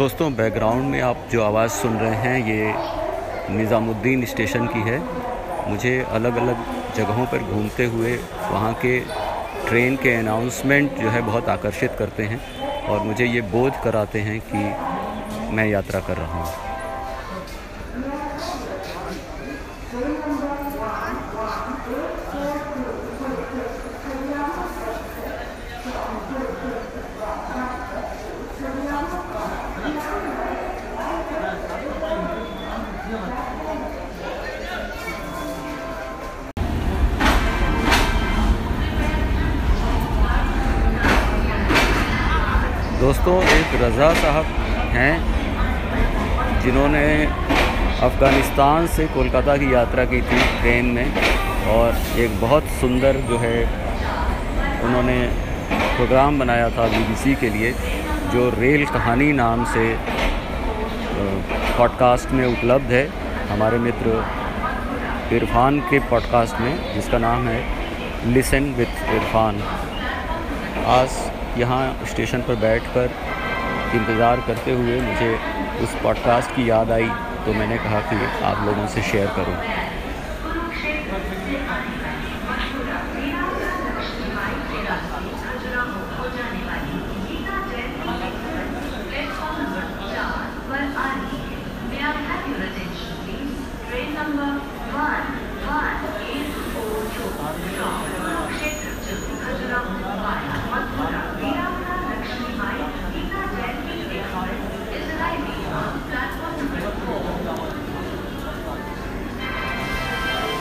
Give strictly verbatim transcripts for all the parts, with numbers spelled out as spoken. दोस्तों बैकग्राउंड में आप जो आवाज़ सुन रहे हैं ये निजामुद्दीन स्टेशन की है। मुझे अलग अलग जगहों पर घूमते हुए वहाँ के ट्रेन के अनाउंसमेंट जो है बहुत आकर्षित करते हैं और मुझे ये बोध कराते हैं कि मैं यात्रा कर रहा हूँ। दोस्तों एक रज़ा साहब हैं जिन्होंने अफ़गानिस्तान से कोलकाता की यात्रा की थी ट्रेन में और एक बहुत सुंदर जो है उन्होंने प्रोग्राम बनाया था बीबीसी के लिए जो रेल कहानी नाम से पॉडकास्ट में उपलब्ध है हमारे मित्र इरफान के पॉडकास्ट में, जिसका नाम है लिसन विद इरफान। आज यहाँ स्टेशन पर बैठकर इंतज़ार करते हुए मुझे उस पॉडकास्ट की याद आई तो मैंने कहा कि आप लोगों से शेयर करूँ।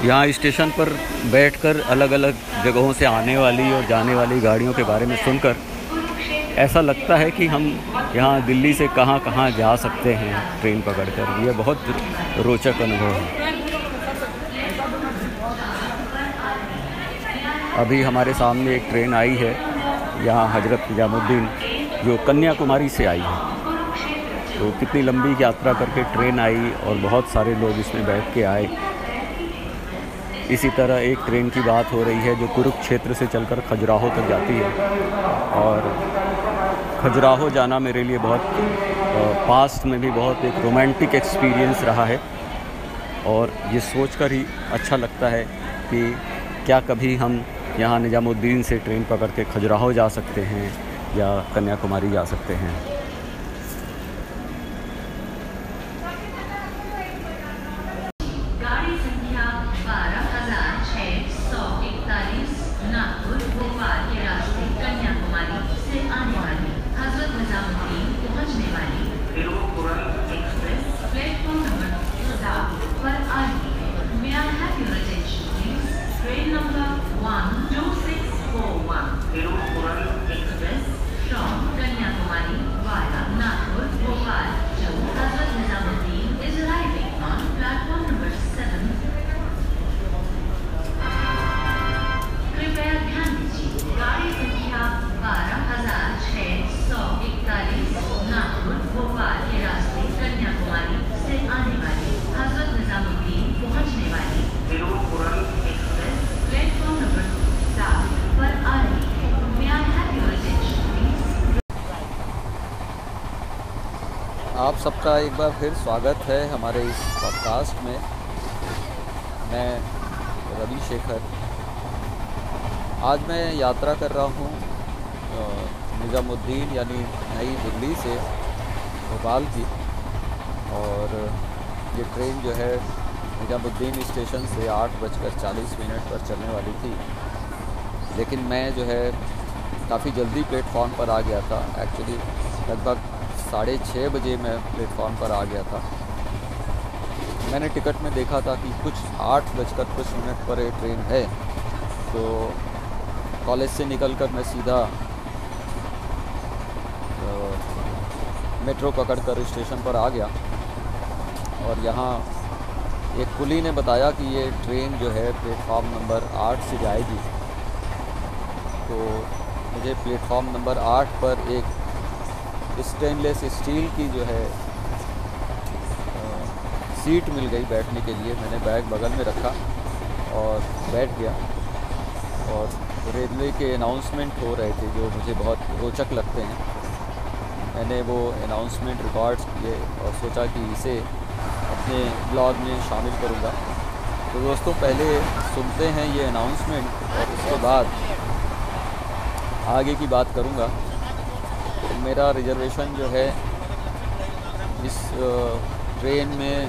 यहाँ स्टेशन पर बैठकर अलग अलग जगहों से आने वाली और जाने वाली गाड़ियों के बारे में सुनकर ऐसा लगता है कि हम यहाँ दिल्ली से कहाँ कहाँ जा सकते हैं ट्रेन पकड़कर। यह बहुत रोचक अनुभव है। अभी हमारे सामने एक ट्रेन आई है यहाँ हजरत निजामुद्दीन, जो कन्याकुमारी से आई है। तो कितनी लंबी यात्रा करके ट्रेन आई और बहुत सारे लोग इसमें बैठ के आए। इसी तरह एक ट्रेन की बात हो रही है जो कुरुक्षेत्र से चलकर खजुराहो तक जाती है और खजुराहो जाना मेरे लिए बहुत पास्ट में भी बहुत एक रोमांटिक एक्सपीरियंस रहा है और ये सोचकर ही अच्छा लगता है कि क्या कभी हम यहाँ निजामुद्दीन से ट्रेन पकड़ के खजुराहो जा सकते हैं या कन्याकुमारी जा सकते हैं। आप सबका एक बार फिर स्वागत है हमारे इस पॉडकास्ट में। मैं रवि शेखर। आज मैं यात्रा कर रहा हूँ निजामुद्दीन यानी नई दिल्ली से भोपाल की, और ये ट्रेन जो है निजामुद्दीन स्टेशन से आठ बजकर चालीस मिनट पर चलने वाली थी, लेकिन मैं जो है काफ़ी जल्दी प्लेटफॉर्म पर आ गया था। एक्चुअली लगभग साढ़े छः बजे मैं प्लेटफॉर्म पर आ गया था। मैंने टिकट में देखा था कि कुछ आठ बजकर कुछ मिनट पर ये ट्रेन है, तो कॉलेज से निकलकर मैं सीधा तो मेट्रो पकड़कर स्टेशन पर आ गया और यहाँ एक कुली ने बताया कि ये ट्रेन जो है प्लेटफॉर्म नंबर आठ से जाएगी। तो मुझे प्लेटफॉर्म नंबर आठ पर एक स्टेनलेस स्टील की जो है सीट मिल गई बैठने के लिए। मैंने बैग बगल में रखा और बैठ गया और रेलवे के अनाउंसमेंट हो रहे थे जो मुझे बहुत रोचक लगते हैं। मैंने वो अनाउंसमेंट रिकॉर्ड्स किए और सोचा कि इसे अपने ब्लॉग में शामिल करूँगा। तो दोस्तों पहले सुनते हैं ये अनाउंसमेंट और उसके बाद आगे की बात करूँगा। तो मेरा रिजर्वेशन जो है इस ट्रेन में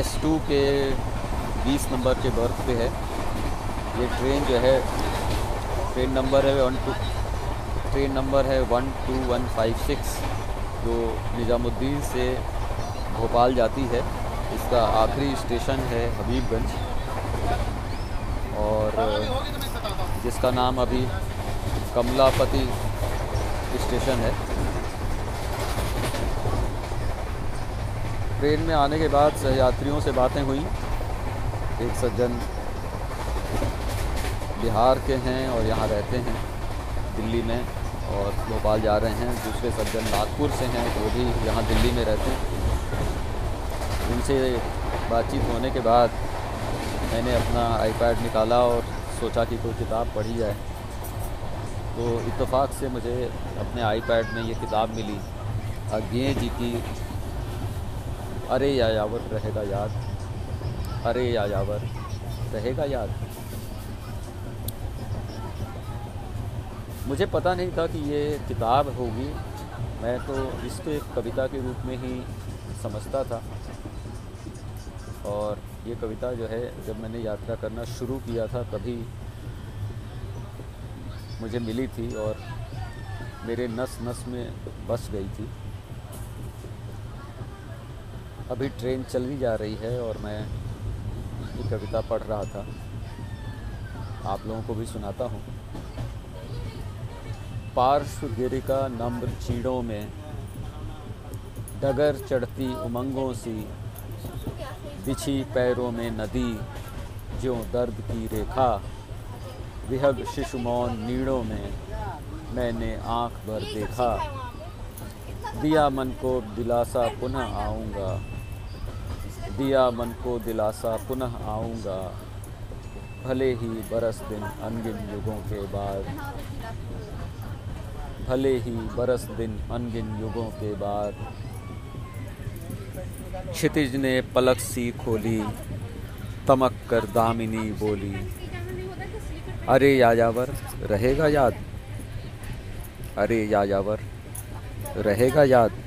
एस टू के बीस नंबर के बर्थ पे है। ये ट्रेन जो है ट्रेन नंबर है वन टू ट्रेन नंबर है one two one five six जो निजामुद्दीन से भोपाल जाती है। इसका आखिरी स्टेशन है हबीबगंज और जिसका नाम अभी कमलापति स्टेशन है। ट्रेन में आने के बाद यात्रियों से बातें हुई। एक सज्जन बिहार के हैं और यहाँ रहते हैं दिल्ली में और भोपाल जा रहे हैं। दूसरे सज्जन नागपुर से हैं, वो भी यहाँ दिल्ली में रहते हैं। उनसे बातचीत होने के बाद मैंने अपना आईपैड निकाला और सोचा कि कोई किताब पढ़ी जाए। तो इत्तेफाक से मुझे अपने आईपैड में ये किताब मिली, अज्ञेय जी की अरे या यावर रहेगा याद, अरे या यावर रहेगा याद। मुझे पता नहीं था कि ये किताब होगी, मैं तो इसको एक कविता के रूप में ही समझता था। और ये कविता जो है जब मैंने यात्रा करना शुरू किया था तभी मुझे मिली थी और मेरे नस नस में बस गई थी। अभी ट्रेन चली जा रही है और मैं ये कविता पढ़ रहा था, आप लोगों को भी सुनाता हूँ। पार्श्वगिरिका नम्र चीड़ों में डगर चढ़ती उमंगों सी, बिछी पैरों में नदी ज्यों दर्द की रेखा, विहग शिशु मौन नीड़ों में मैंने आँख भर देखा, दिया मन को दिलासा पुनः आऊँगा, दिया मन को दिलासा पुनः आऊँगा, भले ही बरस दिन अनगिन युगों के बाद, भले ही बरस दिन अनगिन युगों के बाद। क्षितिज ने पलक सी खोली, तमक कर दामिनी बोली, अरे या यावर रहेगा याद, अरे या यावर रहेगा याद।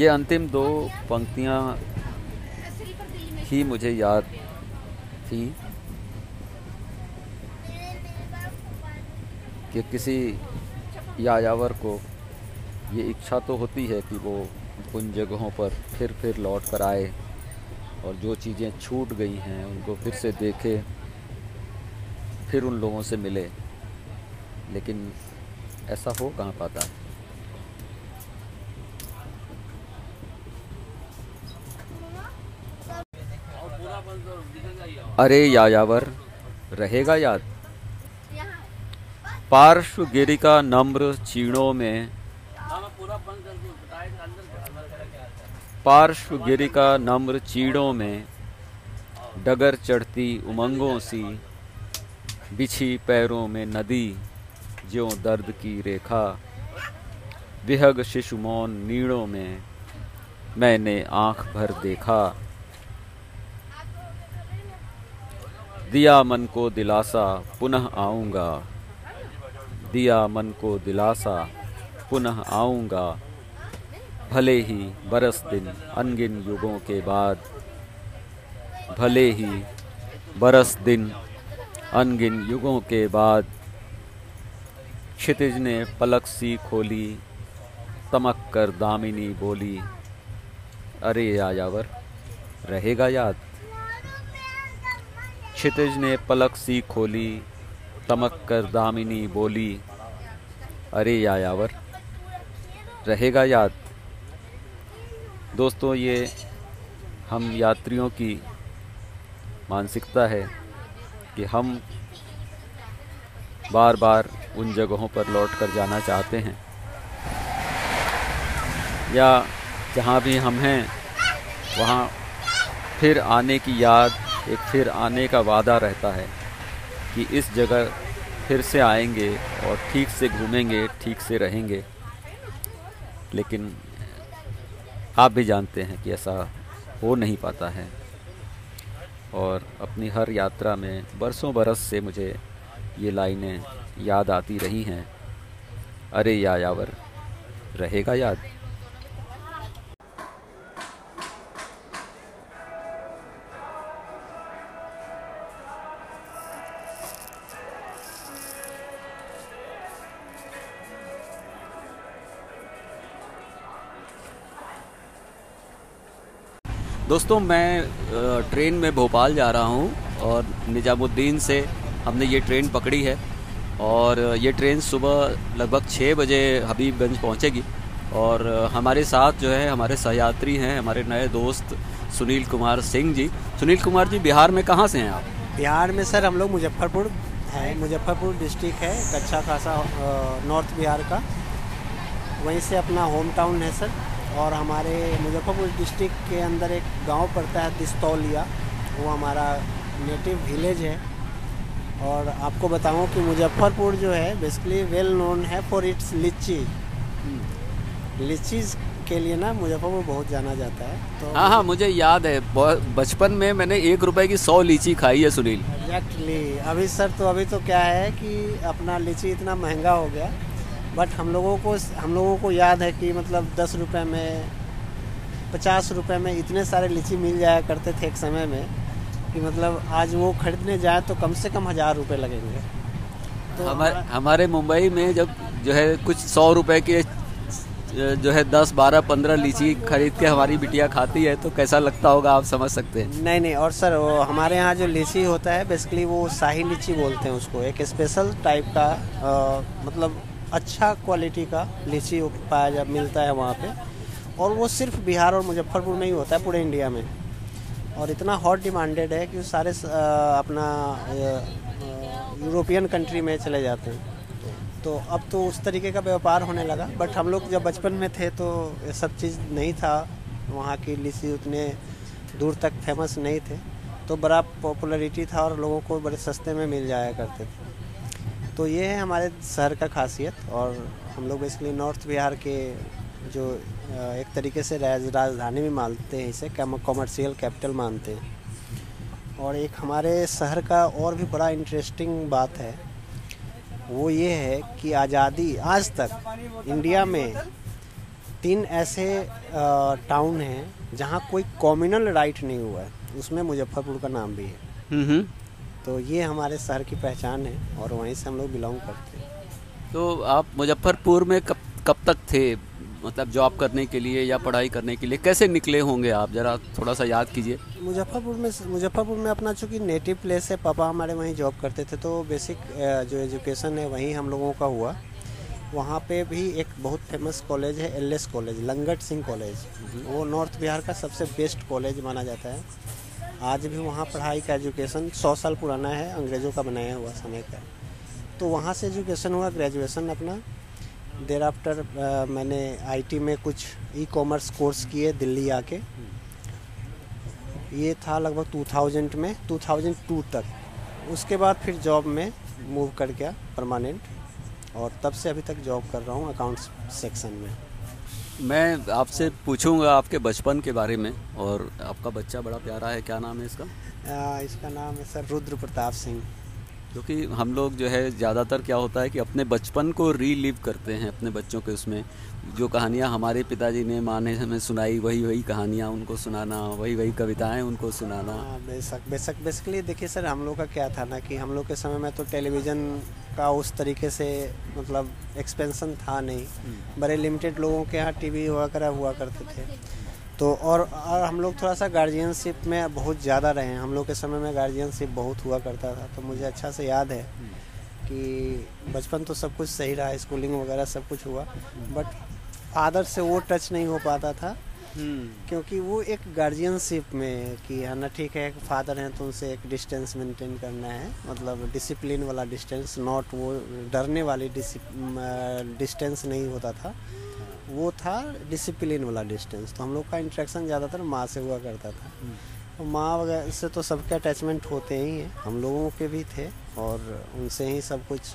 ये अंतिम दो पंक्तियाँ ही मुझे याद थी कि किसी यायावर को ये इच्छा तो होती है कि वो उन जगहों पर फिर फिर लौट कर आए और जो चीज़ें छूट गई हैं उनको फिर से देखे, फिर उन लोगों से मिले, लेकिन ऐसा हो कहाँ पाता। अरे या यावर रहेगा याद। पार्श्वगिरिका नम्र चीणों में, पार्श्वगिरिका नम्र चीड़ों में डगर चढ़ती उमंगों सी, बिछी पैरों में नदी ज्यों दर्द की रेखा, विहग शिशु मौन नीड़ों में मैंने आँख भर देखा, दिया मन को दिलासा पुनः आऊँगा, दिया मन को दिलासा पुनः आऊँगा, भले ही बरस दिन अनगिन युगों के बाद, भले ही बरस दिन अनगिन युगों के बाद। क्षितिज ने पलक सी खोली, तमक कर दामिनी बोली, अरे या यावर रहेगा याद। क्षितिज ने पलक सी खोली, तमक कर दामिनी बोली, अरे या यावर रहेगा याद। दोस्तों ये हम यात्रियों की मानसिकता है कि हम बार बार उन जगहों पर लौट कर जाना चाहते हैं या जहाँ भी हम हैं वहाँ फिर आने की याद, एक फिर आने का वादा रहता है कि इस जगह फिर से आएंगे और ठीक से घूमेंगे, ठीक से रहेंगे, लेकिन आप भी जानते हैं कि ऐसा हो नहीं पाता है। और अपनी हर यात्रा में बरसों बरस से मुझे ये लाइनें याद आती रही हैं, अरे या यावर रहेगा याद। दोस्तों, मैं ट्रेन में भोपाल जा रहा हूं और निजामुद्दीन से हमने ये ट्रेन पकड़ी है और ये ट्रेन सुबह लगभग छः बजे हबीबगंज पहुंचेगी। और हमारे साथ जो है हमारे सहयात्री हैं, हमारे नए दोस्त सुनील कुमार सिंह जी। सुनील कुमार जी, बिहार में कहाँ से हैं आप? बिहार में सर हम लोग मुजफ्फरपुर हैं, मुजफ्फरपुर डिस्ट्रिक्ट है, अच्छा खासा नॉर्थ बिहार का, वहीं से अपना होम टाउन है सर। और हमारे मुजफ्फरपुर डिस्ट्रिक्ट के अंदर एक गांव पड़ता है दिस्तौलिया, वो हमारा नेटिव विलेज है। और आपको बताऊं कि मुजफ्फरपुर जो है बेसिकली वेल नोन है फॉर इट्स लीची, लीचीज़ के लिए ना मुजफ्फरपुर बहुत जाना जाता है। तो हाँ हाँ, मुझे याद है बचपन में मैंने एक रुपए की सौ लीची खाई है सुनील। एक्जैक्टली। अभी सर तो अभी तो क्या है कि अपना लीची इतना महंगा हो गया, बट हम लोगों को हम लोगों को याद है कि मतलब दस रुपये में, पचास रुपये में इतने सारे लीची मिल जाया करते थे एक समय में, कि मतलब आज वो खरीदने जाए तो कम से कम हज़ार रुपये लगेंगे। तो हमारे हमारे मुंबई में जब जो है कुछ सौ रुपये के जो है दस बारह पंद्रह लीची खरीद के हमारी बिटिया खाती है तो कैसा लगता होगा, आप समझ सकते हैं। नहीं नहीं, और सर हमारे यहाँ जो लीची होता है बेसिकली वो शाही लीची बोलते हैं उसको, एक स्पेशल टाइप का आ, मतलब अच्छा क्वालिटी का लीची पाया जा मिलता है वहाँ पे। और वो सिर्फ बिहार और मुजफ्फरपुर में ही होता है, पूरे इंडिया में। और इतना हॉट डिमांडेड है कि सारे अपना यूरोपियन कंट्री में चले जाते हैं। तो अब तो उस तरीके का व्यापार होने लगा, बट हम लोग जब बचपन में थे तो ये सब चीज़ नहीं था, वहाँ की लीची उतने दूर तक फेमस नहीं थे, तो बड़ा पॉपुलरिटी था और लोगों को बड़े सस्ते में मिल जाया करते थे। तो ये है हमारे शहर का खासियत। और हम लोग बेसिकली नॉर्थ बिहार के जो एक तरीके से राज, राजधानी भी मानते हैं, इसे कमर्शियल कैपिटल मानते हैं। और एक हमारे शहर का और भी बड़ा इंटरेस्टिंग बात है, वो ये है कि आज़ादी आज तक इंडिया में तीन ऐसे टाउन हैं जहाँ कोई कॉम्युनल राइट नहीं हुआ है, उसमें मुजफ्फरपुर का नाम भी है। तो ये हमारे शहर की पहचान है और वहीं से हम लोग बिलोंग करते हैं। तो आप मुजफ्फरपुर में कब कब तक थे, मतलब जॉब करने के लिए या पढ़ाई करने के लिए कैसे निकले होंगे आप, ज़रा थोड़ा सा याद कीजिए। मुजफ्फरपुर में मुजफ्फरपुर में अपना चूँकि नेटिव प्लेस है, पापा हमारे वहीं जॉब करते थे, तो बेसिक जो एजुकेशन है वहीं हम लोगों का हुआ। वहाँ पे भी एक बहुत फेमस कॉलेज है, L S college, Langat Singh college, वो नॉर्थ बिहार का सबसे बेस्ट कॉलेज माना जाता है। आज भी वहाँ पढ़ाई का एजुकेशन सौ साल पुराना है, अंग्रेज़ों का बनाया हुआ समय का। तो वहाँ से एजुकेशन हुआ, ग्रेजुएशन अपना देर आफ्टर मैंने आईटी में कुछ ई कॉमर्स कोर्स किए दिल्ली आके। ये था लगभग दो हज़ार में, दो हज़ार दो तक। उसके बाद फिर जॉब में मूव कर गया परमानेंट, और तब से अभी तक जॉब कर रहा हूँ अकाउंट्स सेक्शन में। मैं आपसे पूछूंगा आपके बचपन के बारे में, और आपका बच्चा बड़ा प्यारा है, क्या नाम है इसका? आ, इसका नाम है सर रुद्र प्रताप सिंह। क्योंकि हम लोग जो है ज़्यादातर क्या होता है कि अपने बचपन को रीलिव करते हैं अपने बच्चों के, उसमें जो कहानियाँ हमारे पिताजी ने, माँ ने हमें सुनाई, वही वही कहानियाँ उनको सुनाना, वही वही कविताएँ उनको सुनाना। आ, बेशक बेशक बेसिकली देखिए सर, हम लोग का क्या था ना कि हम लोग के समय में तो टेलीविज़न का उस तरीके से मतलब एक्सपेंशन था नहीं, बड़े लिमिटेड लोगों के यहाँ टीवी हुआ करा हुआ करते थे। तो और, और हम लोग थोड़ा सा गार्जियनशिप में बहुत ज़्यादा रहे हैं, हम लोग के समय में गार्जियनशिप बहुत हुआ करता था। तो मुझे अच्छा से याद है कि बचपन तो सब कुछ सही रहा, स्कूलिंग वगैरह सब कुछ हुआ, बट फादर से वो टच नहीं हो पाता था, क्योंकि वो एक गार्जियनशिप में कि हाँ ना ठीक है फादर हैं तो उनसे एक डिस्टेंस मेंटेन करना है, मतलब डिसिप्लिन वाला डिस्टेंस, नॉट वो डरने वाली डिस्टेंस नहीं होता था, वो था डिसिप्लिन वाला डिस्टेंस। तो हम लोग का इंटरेक्शन ज़्यादातर माँ से हुआ करता था। माँ वगैरह से तो सबके अटैचमेंट होते ही हैं, हम लोगों के भी थे और उनसे ही सब कुछ।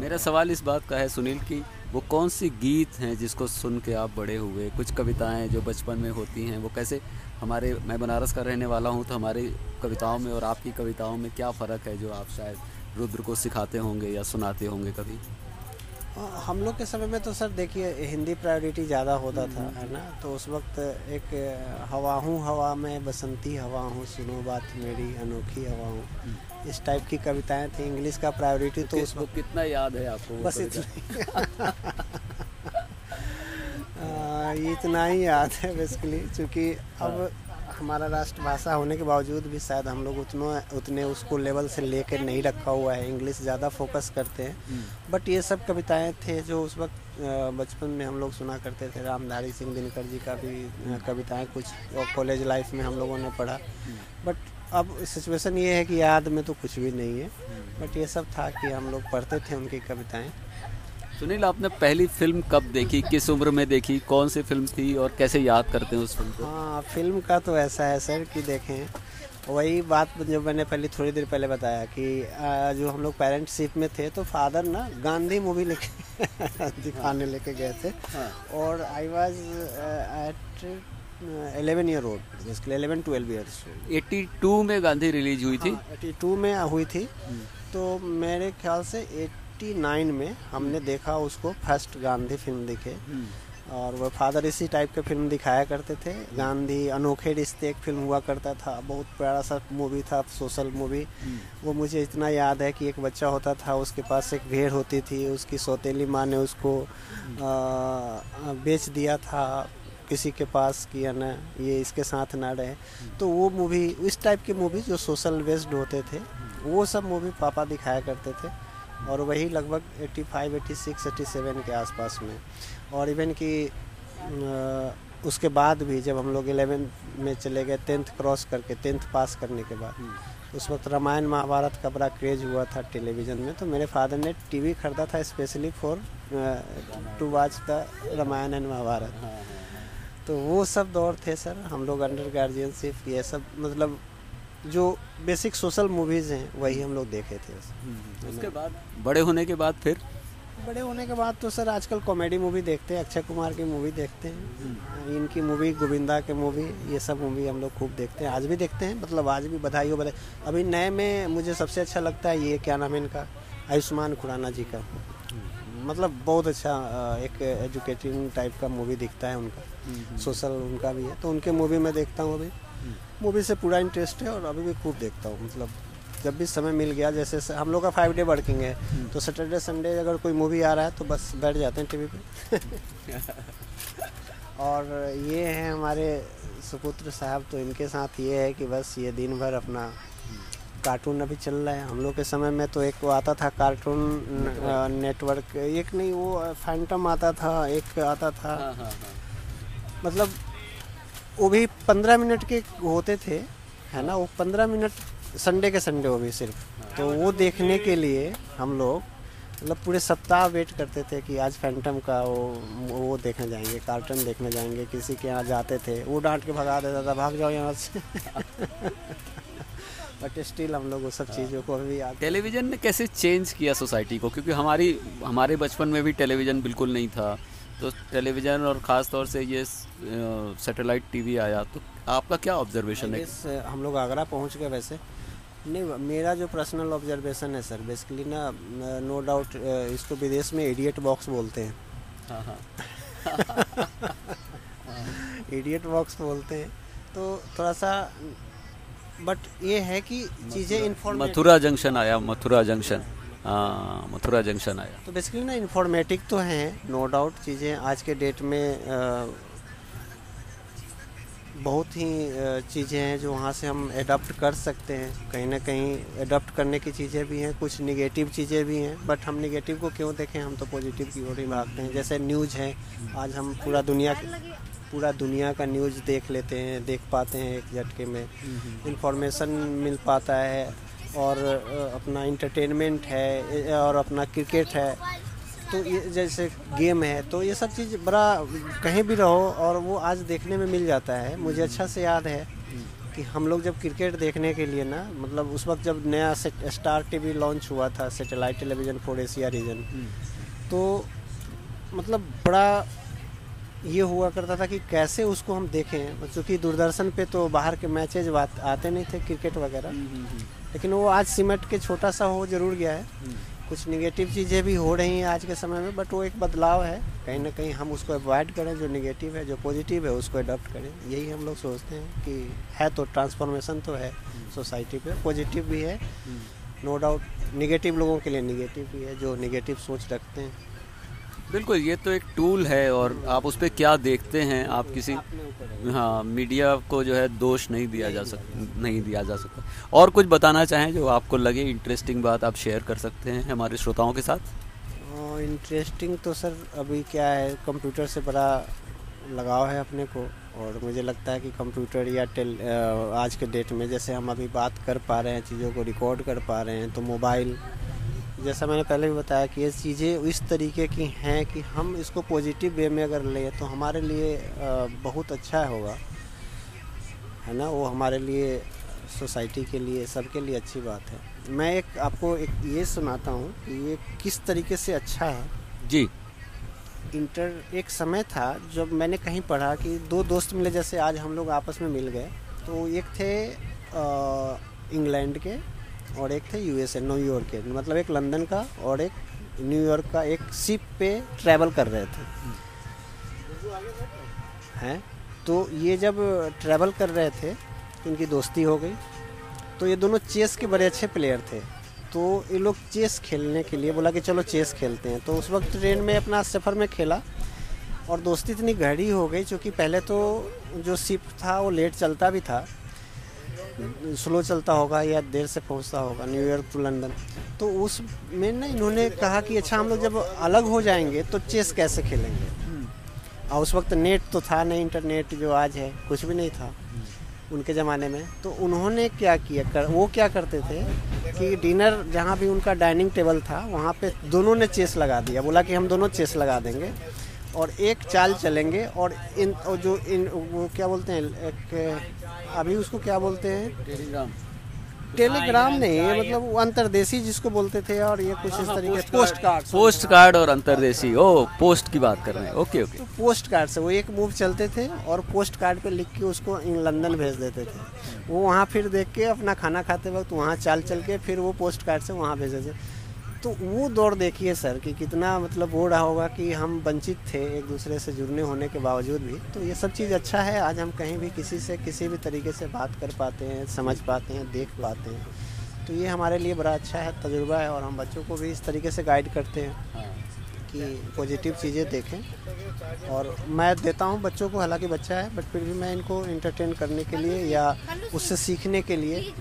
मेरा सवाल इस बात का है सुनील कि वो कौन सी गीत हैं जिसको सुन के आप बड़े हुए, कुछ कविताएं जो बचपन में होती हैं वो कैसे, हमारे, मैं बनारस का रहने वाला हूं तो हमारी कविताओं में और आपकी कविताओं में क्या फ़र्क है जो आप शायद रुद्र को सिखाते होंगे या सुनाते होंगे कभी? हम लोग के समय में तो सर देखिए हिंदी प्रायोरिटी ज़्यादा होता था, है ना, तो उस वक्त एक हवा हूँ हवा में बसंती हवा हूँ सुनो बात मेरी अनोखी हवा हूँ, इस टाइप की कविताएं थी। इंग्लिश का प्रायोरिटी तो, तो उस वक्त कितना याद है आपको? बस इतना आ, इतना ही याद है बेसिकली, क्योंकि अब हमारा राष्ट्रभाषा होने के बावजूद भी शायद हम लोग उतना उतने उसको लेवल से लेकर नहीं रखा हुआ है, इंग्लिश ज़्यादा फोकस करते हैं। बट ये सब कविताएं थे जो उस वक्त बचपन में हम लोग सुना करते थे। रामधारी सिंह दिनकर जी का भी कविताएं कुछ कॉलेज लाइफ में हम लोगों ने पढ़ा। बट अब सिचुएशन ये है कि याद में तो कुछ भी नहीं है, बट ये सब था कि हम लोग पढ़ते थे उनकी कविताएँ। सुनील, आपने पहली फिल्म कब देखी, किस उम्र में देखी, कौन सी फिल्म थी और कैसे याद करते हैं उस फिल्म को? हाँ, फिल्म का तो ऐसा है सर कि देखें, वही बात जो मैंने पहले थोड़ी देर पहले बताया कि जो हम लोग पेरेंटशिप में थे तो फादर ना गांधी मूवी लेके दिखाने लेके गए थे और I was at eleven year old, जिसके eleven twelve years. Eighty two में गांधी रिलीज हुई थी। एट्टी टू में हुई थी तो मेरे ख्याल से उन्नीस सौ उन्यासी में हमने देखा उसको, फर्स्ट गांधी फिल्म दिखे और वह फादर इसी टाइप के फिल्म दिखाया करते थे। गांधी, अनोखे रिश्ते एक फिल्म हुआ करता था, बहुत प्यारा सा मूवी था, सोशल मूवी। वो मुझे इतना याद है कि एक बच्चा होता था, उसके पास एक भेड़ होती थी, उसकी सौतेली माँ ने उसको आ, बेच दिया था किसी के पास कि है ना ये इसके साथ ना रहे। तो वो मूवी, इस टाइप की मूवी जो सोशल बेस्ड होते थे, वो सब मूवी पापा दिखाया करते थे और वही लगभग पचासी, छियासी, सत्तासी के आसपास में। और इवन कि उसके बाद भी जब हम लोग ग्यारहवीं में चले गए, टेंथ क्रॉस करके, टेंथ पास करने के बाद, उस वक्त रामायण महाभारत का बड़ा क्रेज हुआ था टेलीविज़न में। तो मेरे फादर ने टीवी खरीदा था specially for to watch the Ramayan and Mahabharat. तो वो सब दौर थे सर, हम लोग अंडर गार्जियनशिप, ये सब मतलब जो बेसिक सोशल मूवीज़ हैं वही हम लोग देखे थे। उसके बाद बड़े होने के बाद फिर बड़े होने के बाद तो सर आजकल कॉमेडी मूवी देखते हैं, अक्षय कुमार की मूवी देखते हैं, इनकी मूवी, गोविंदा के मूवी, ये सब मूवी हम लोग खूब देखते हैं, आज भी देखते हैं। मतलब आज भी बधाई हो बधाई। अभी नए में मुझे सबसे अच्छा लगता है ये क्या नाम है इनका, आयुष्मान खुराना जी का, मतलब बहुत अच्छा एक एजुकेटिव टाइप का मूवी दिखता है उनका, सोशल उनका भी है, तो उनके मूवी में देखता हूँ। अभी मूवी से पूरा इंटरेस्ट है और अभी भी खूब देखता हूँ। मतलब जब भी समय मिल गया, जैसे हम लोग का फाइव डे वर्किंग है तो सैटरडे संडे अगर कोई मूवी आ रहा है तो बस बैठ जाते हैं टीवी पे और ये हैं हमारे सुपुत्र साहब, तो इनके साथ ये है कि बस ये दिन भर अपना कार्टून अभी चल रहा है। हम लोग के समय में तो एक वो आता था कार्टून नेटवर्क, एक नहीं वो फैंटम आता था, एक आता था, मतलब वो भी पंद्रह मिनट के होते थे, है ना, वो पंद्रह मिनट संडे के संडे वो भी सिर्फ। तो वो देखने के लिए हम लोग मतलब पूरे सप्ताह वेट करते थे कि आज फैंटम का वो वो देखने जाएंगे, कार्टून देखने जाएंगे। किसी के यहाँ जाते थे, वो डांट के भगा देता था, भाग जाओ यहाँ से बट स्टिल हम लोग वो सब चीज़ों को भी याद। टेलीविज़न ने कैसे चेंज किया सोसाइटी को, क्योंकि हमारी हमारे बचपन में भी टेलीविज़न बिल्कुल नहीं था, तो टेलीविज़न और ख़ास तौर से ये सैटेलाइट टीवी आया, तो आपका क्या ऑब्जर्वेशन है? हम लोग आगरा पहुंच गए। वैसे नहीं, मेरा जो पर्सनल ऑब्जर्वेशन है सर बेसिकली ना, नो डाउट इसको विदेश में इडियट बॉक्स बोलते हैं। हाँ हाँ इडियट बॉक्स बोलते हैं तो थोड़ा सा, बट ये है कि चीज़ें इन्फॉर्मेटिव। मथुरा जंक्शन आया, मथुरा जंक्शन हाँ मथुरा जंक्शन आया तो बेसिकली ना इन्फॉर्मेटिव तो हैं, नो डाउट चीज़ें आज के डेट में आ, बहुत ही चीज़ें हैं जो वहाँ से हम एडप्ट कर सकते हैं। कहीं ना कहीं एडप्ट करने की चीज़ें भी हैं, कुछ निगेटिव चीज़ें भी हैं, बट हम निगेटिव को क्यों देखें, हम तो पॉजिटिव की ओर ही भागते हैं। जैसे न्यूज़ है, आज हम पूरा दुनिया पूरा दुनिया का न्यूज़ देख लेते हैं, देख पाते हैं एक झटके में, इंफॉर्मेशन मिल पाता है और अपना इंटरटेनमेंट है और अपना क्रिकेट है, तो ये जैसे गेम है, तो ये सब चीज़ बड़ा कहीं भी रहो और वो आज देखने में मिल जाता है। मुझे अच्छा से याद है कि हम लोग जब क्रिकेट देखने के लिए ना, मतलब उस वक्त जब नया स्टार टीवी लॉन्च हुआ था, satellite television for Asia region, तो मतलब बड़ा ये हुआ करता था कि कैसे उसको हम देखें, क्योंकि दूरदर्शन पे तो बाहर के मैचेज आते नहीं थे क्रिकेट वगैरह। लेकिन वो आज सिमट के छोटा सा हो जरूर गया है, कुछ निगेटिव चीज़ें भी हो रही हैं आज के समय में, बट वो एक बदलाव है, कहीं ना कहीं हम उसको अवॉइड करें, जो निगेटिव है, जो पॉजिटिव है उसको अडॉप्ट करें, यही हम लोग सोचते हैं कि है। तो ट्रांसफॉर्मेशन तो है सोसाइटी पे, पॉजिटिव भी है नो डाउट, निगेटिव लोगों के लिए निगेटिव भी है जो निगेटिव सोच रखते हैं। बिल्कुल, ये तो एक टूल है और आप उस पर क्या देखते हैं, आप किसी हाँ मीडिया को जो है दोष नहीं दिया जा सकता, नहीं दिया जा सकता। और कुछ बताना चाहें जो आपको लगे इंटरेस्टिंग बात आप शेयर कर सकते हैं हमारे श्रोताओं के साथ। इंटरेस्टिंग तो सर अभी क्या है, कंप्यूटर से बड़ा लगाव है अपने को, और मुझे लगता है कि कंप्यूटर या टेल आज के डेट में जैसे हम अभी बात कर पा रहे हैं, चीज़ों को रिकॉर्ड कर पा रहे हैं, तो मोबाइल जैसा मैंने पहले भी बताया कि ये चीज़ें इस तरीके की हैं कि हम इसको पॉजिटिव वे में अगर लें तो हमारे लिए बहुत अच्छा होगा, है ना। वो हमारे लिए, सोसाइटी के लिए, सबके लिए अच्छी बात है। मैं एक आपको एक ये सुनाता हूँ कि ये किस तरीके से अच्छा है जी। इंटर एक समय था जब मैंने कहीं पढ़ा कि दो दोस्त मिले, जैसे आज हम लोग आपस में मिल गए, तो एक थे इंग्लैंड के और एक थे यूएसए न्यूयॉर्क के, मतलब एक लंदन का और एक न्यूयॉर्क का, एक शिप पे ट्रैवल कर रहे थे हैं। तो ये जब ट्रैवल कर रहे थे इनकी दोस्ती हो गई, तो ये दोनों चेस के बड़े अच्छे प्लेयर थे, तो ये लोग चेस खेलने के लिए बोला कि चलो चेस खेलते हैं। तो उस वक्त ट्रेन में अपना सफ़र में खेला और दोस्ती इतनी गहरी हो गई, क्योंकि पहले तो जो शिप था वो लेट चलता भी था, स्लो चलता होगा या देर से पहुंचता होगा न्यूयॉर्क टू लंदन। तो उसमें ना इन्होंने कहा कि अच्छा हम लोग जब अलग हो जाएंगे तो चेस कैसे खेलेंगे, और उस वक्त नेट तो था नहीं, इंटरनेट जो आज है कुछ भी नहीं था उनके ज़माने में। तो उन्होंने क्या किया कर, वो क्या करते थे कि डिनर जहाँ भी उनका डाइनिंग टेबल था वहाँ पे दोनों ने चेस लगा दिया, बोला कि हम दोनों चेस लगा देंगे और एक चाल चलेंगे, और इन और जो इन वो क्या बोलते हैं एक अभी उसको क्या बोलते हैं, टेलीग्राम टेलीग्राम नहीं है, मतलब वो अंतरदेशी जिसको बोलते थे, और ये कुछ इस तरीके पोस्ट कार्ड पोस्ट कार्ड और अंतरदेशी, ओ पोस्ट की बात कर रहे हैं, ओके ओके। तो पोस्ट कार्ड से वो एक मूव चलते थे और पोस्ट कार्ड पे लिख के उसको लंदन भेज देते थे, वो वहाँ फिर देख के अपना खाना खाते वक्त वहाँ चाल चल के फिर वो पोस्ट कार्ड से वहाँ भेजे थे। तो वो दौर देखिए सर कि कितना मतलब हो रहा होगा कि हम वंचित थे एक दूसरे से जुड़ने होने के बावजूद भी। तो ये सब चीज़ अच्छा है, आज हम कहीं भी किसी से किसी भी तरीके से बात कर पाते हैं, समझ पाते हैं, देख पाते हैं, तो ये हमारे लिए बड़ा अच्छा है तजुर्बा है। और हम बच्चों को भी इस तरीके से गाइड करते हैं कि पॉजिटिव चीज़ें देखें, और मैं देता हूँ बच्चों को, हालांकि बच्चा है बट फिर भी मैं इनको इंटरटेन करने के लिए या उससे सीखने के लिए।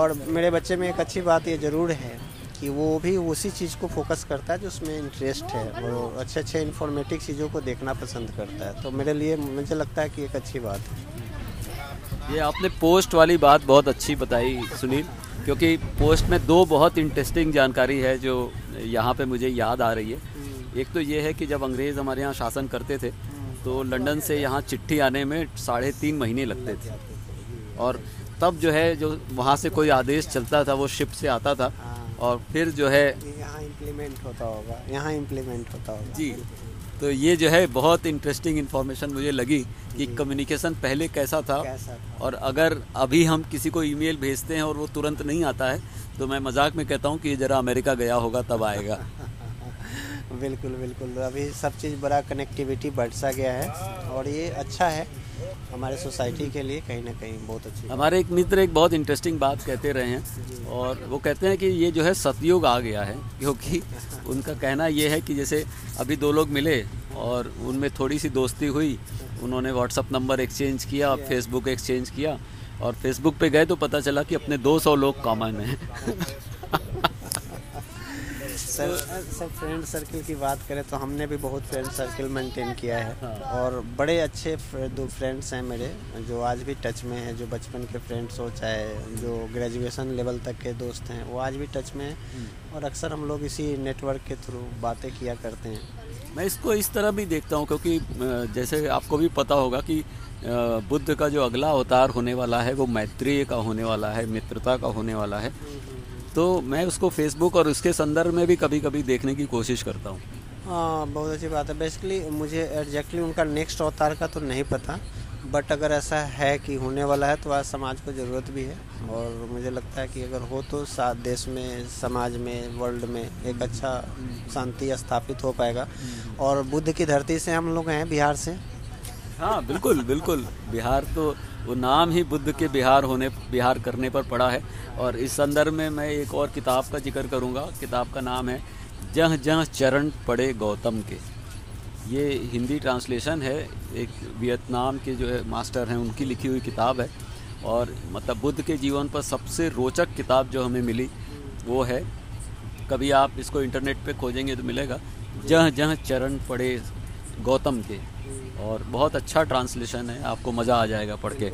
और मेरे बच्चे में एक अच्छी बात ये ज़रूर है कि वो भी उसी चीज़ को फोकस करता है जो उसमें इंटरेस्ट है, वो अच्छे अच्छे इन्फॉर्मेटिव चीज़ों को देखना पसंद करता है, तो मेरे लिए मुझे लगता है कि एक अच्छी बात है। ये आपने पोस्ट वाली बात बहुत अच्छी बताई सुनील, क्योंकि पोस्ट में दो बहुत इंटरेस्टिंग जानकारी है जो यहाँ पे मुझे याद आ रही है। एक तो ये है कि जब अंग्रेज़ हमारे यहाँ शासन करते थे तो लंदन से यहाँ चिट्ठी आने में साढ़े तीन महीने लगते थे, और तब जो है जो वहाँ से कोई आदेश चलता था वो शिप से आता था और फिर जो है यहाँ इम्प्लीमेंट होता होगा यहाँ इम्प्लीमेंट होता होगा जी। तो ये जो है बहुत इंटरेस्टिंग इन्फॉर्मेशन मुझे लगी कि कम्युनिकेशन पहले कैसा था, कैसा था, और अगर अभी हम किसी को ईमेल भेजते हैं और वो तुरंत नहीं आता है तो मैं मजाक में कहता हूँ कि ये ज़रा अमेरिका गया होगा तब आएगा। बिल्कुल बिल्कुल, अभी सब चीज़ बड़ा कनेक्टिविटी बढ़ सा गया है और ये अच्छा है हमारे सोसाइटी के लिए, कहीं ना कहीं बहुत अच्छी। हमारे एक मित्र एक बहुत इंटरेस्टिंग बात कहते रहे हैं और वो कहते हैं कि ये जो है सतयुग आ गया है, क्योंकि उनका कहना ये है कि जैसे अभी दो लोग मिले और उनमें थोड़ी सी दोस्ती हुई, उन्होंने व्हाट्सअप नंबर एक्सचेंज किया, फेसबुक एक्सचेंज किया और फेसबुक पे गए तो पता चला कि अपने दो सौ लोग कॉमन हैं। सर सर फ्रेंड सर्किल की बात करें तो हमने भी बहुत फ्रेंड सर्किल मेंटेन किया है और बड़े अच्छे दो फ्रेंड्स हैं मेरे जो आज भी टच में हैं, जो बचपन के फ्रेंड्स हो चाहे जो ग्रेजुएशन लेवल तक के दोस्त हैं वो आज भी टच में हैं, और अक्सर हम लोग इसी नेटवर्क के थ्रू बातें किया करते हैं। मैं इसको इस तरह भी देखता हूँ क्योंकि जैसे आपको भी पता होगा कि बुद्ध का जो अगला अवतार होने वाला है वो मैत्रेय का होने वाला है, मित्रता का होने वाला है। तो मैं उसको फेसबुक और उसके संदर्भ में भी कभी कभी देखने की कोशिश करता हूँ। हाँ, बहुत अच्छी बात है। बेसिकली मुझे एग्जैक्टली उनका नेक्स्ट अवतार का तो नहीं पता, बट अगर ऐसा है कि होने वाला है तो आज समाज को ज़रूरत भी है, और मुझे लगता है कि अगर हो तो साथ देश में, समाज में, वर्ल्ड में एक अच्छा शांति स्थापित हो पाएगा। और बुद्ध की धरती से हम लोग हैं, बिहार से। हाँ बिल्कुल बिल्कुल, बिहार तो वो नाम ही बुद्ध के बिहार होने बिहार करने पर पड़ा है। और इस संदर्भ में मैं एक और किताब का जिक्र करूँगा। किताब का नाम है जह जह चरण पढ़े गौतम के। ये हिंदी ट्रांसलेशन है, एक वियतनाम के जो है मास्टर हैं उनकी लिखी हुई किताब है। और मतलब बुद्ध के जीवन पर सबसे रोचक किताब जो हमें मिली वो है, कभी आप इसको इंटरनेट पे खोजेंगे तो मिलेगा, जह जह चरण पढ़े गौतम के। और बहुत अच्छा ट्रांसलेशन है, आपको मज़ा आ जाएगा पढ़ के।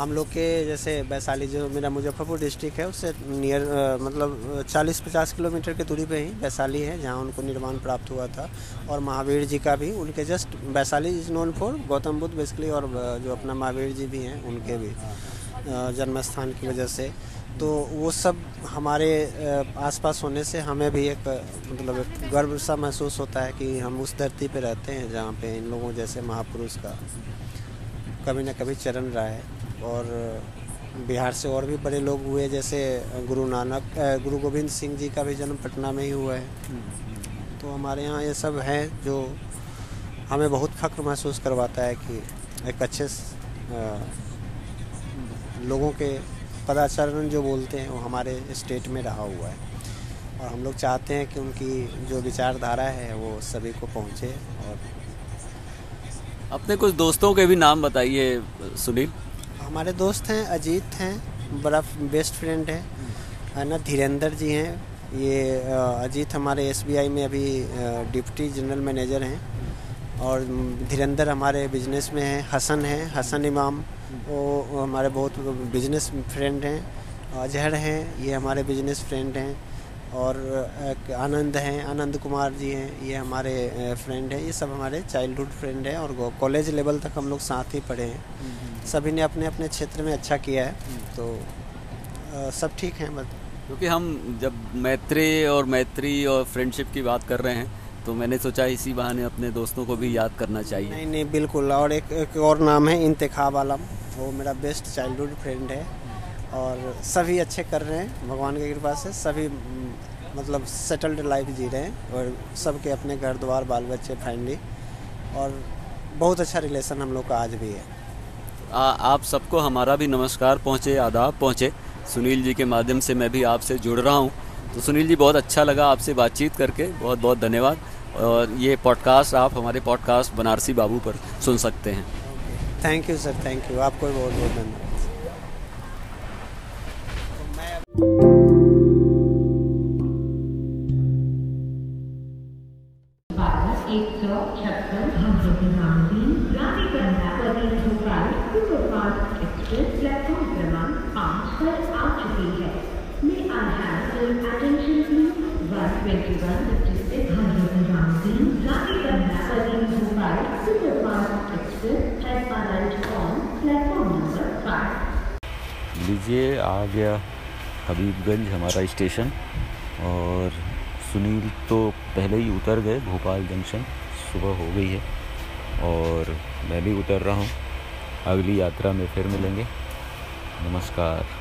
हम लोग के जैसे वैशाली, जो मेरा मुजफ्फरपुर डिस्ट्रिक्ट है, उससे नियर आ, मतलब चालीस पचास किलोमीटर की दूरी पे ही वैशाली है, जहां उनको निर्वाण प्राप्त हुआ था। और महावीर जी का भी उनके just, Vaishali is known for Gautam Buddha basically, और जो अपना महावीर जी भी हैं उनके भी जन्म स्थान की वजह से। तो वो सब हमारे आसपास होने से हमें भी एक मतलब एक गर्व सा महसूस होता है कि हम उस धरती पर रहते हैं जहाँ पर इन लोगों जैसे महापुरुष का कभी ना कभी चरण रहा है। और बिहार से और भी बड़े लोग हुए, जैसे गुरु नानक, गुरु गोविंद सिंह जी का भी जन्म पटना में ही हुआ है। तो हमारे यहाँ ये सब है जो हमें बहुत फ़ख्र महसूस करवाता है कि एक अच्छे लोगों के पदाचरण जो बोलते हैं वो हमारे स्टेट में रहा हुआ है। और हम लोग चाहते हैं कि उनकी जो विचारधारा है वो सभी को पहुँचे। और अपने कुछ दोस्तों के भी नाम बताइए सुनील। हमारे दोस्त हैं, अजीत हैं, बड़ा बेस्ट फ्रेंड है है ना, धीरेन्द्र जी हैं। ये अजीत हमारे एसबीआई में अभी डिप्टी जनरल मैनेजर हैं, और धीरेन्द्र हमारे बिजनेस में हैं। हसन है, हसन इमाम, वो हमारे बहुत बिजनेस फ्रेंड हैं। अजहर हैं, ये हमारे बिजनेस फ्रेंड हैं। और आनंद हैं, आनंद कुमार जी हैं, ये हमारे फ्रेंड हैं। ये सब हमारे चाइल्डहुड फ्रेंड हैं, और कॉलेज लेवल तक हम लोग साथ ही पढ़े हैं। सभी ने अपने अपने क्षेत्र में अच्छा किया है, तो आ, सब ठीक हैं। मतलब क्योंकि हम जब मैत्री और मैत्री और फ्रेंडशिप की बात कर रहे हैं तो मैंने सोचा इसी बहाने अपने दोस्तों को भी याद करना चाहिए। नहीं नहीं बिल्कुल। और एक, एक और नाम है इंतखाब आलम, वो मेरा बेस्ट चाइल्डहुड फ्रेंड है। और सभी अच्छे कर रहे हैं भगवान की कृपा से, सभी मतलब सेटल्ड लाइफ जी रहे हैं, और सबके अपने घर द्वार, बाल बच्चे, फैमिली, और बहुत अच्छा रिलेशन हम लोग का आज भी है। आ, आप सबको हमारा भी नमस्कार पहुँचे, आदाब पहुँचे। सुनील जी के माध्यम से मैं भी आपसे जुड़ रहा हूँ। तो सुनील जी, बहुत अच्छा लगा आपसे बातचीत करके, बहुत बहुत धन्यवाद। और ये पॉडकास्ट आप हमारे पॉडकास्ट बनारसी बाबू पर सुन सकते हैं। Thank you sir, thank you, आपको बहुत बहुत धन्यवाद। लीजिए, आ गया हबीबगंज हमारा स्टेशन, और सुनील तो पहले ही उतर गए भोपाल जंक्शन। सुबह हो गई है और मैं भी उतर रहा हूँ। अगली यात्रा में फिर मिलेंगे। नमस्कार।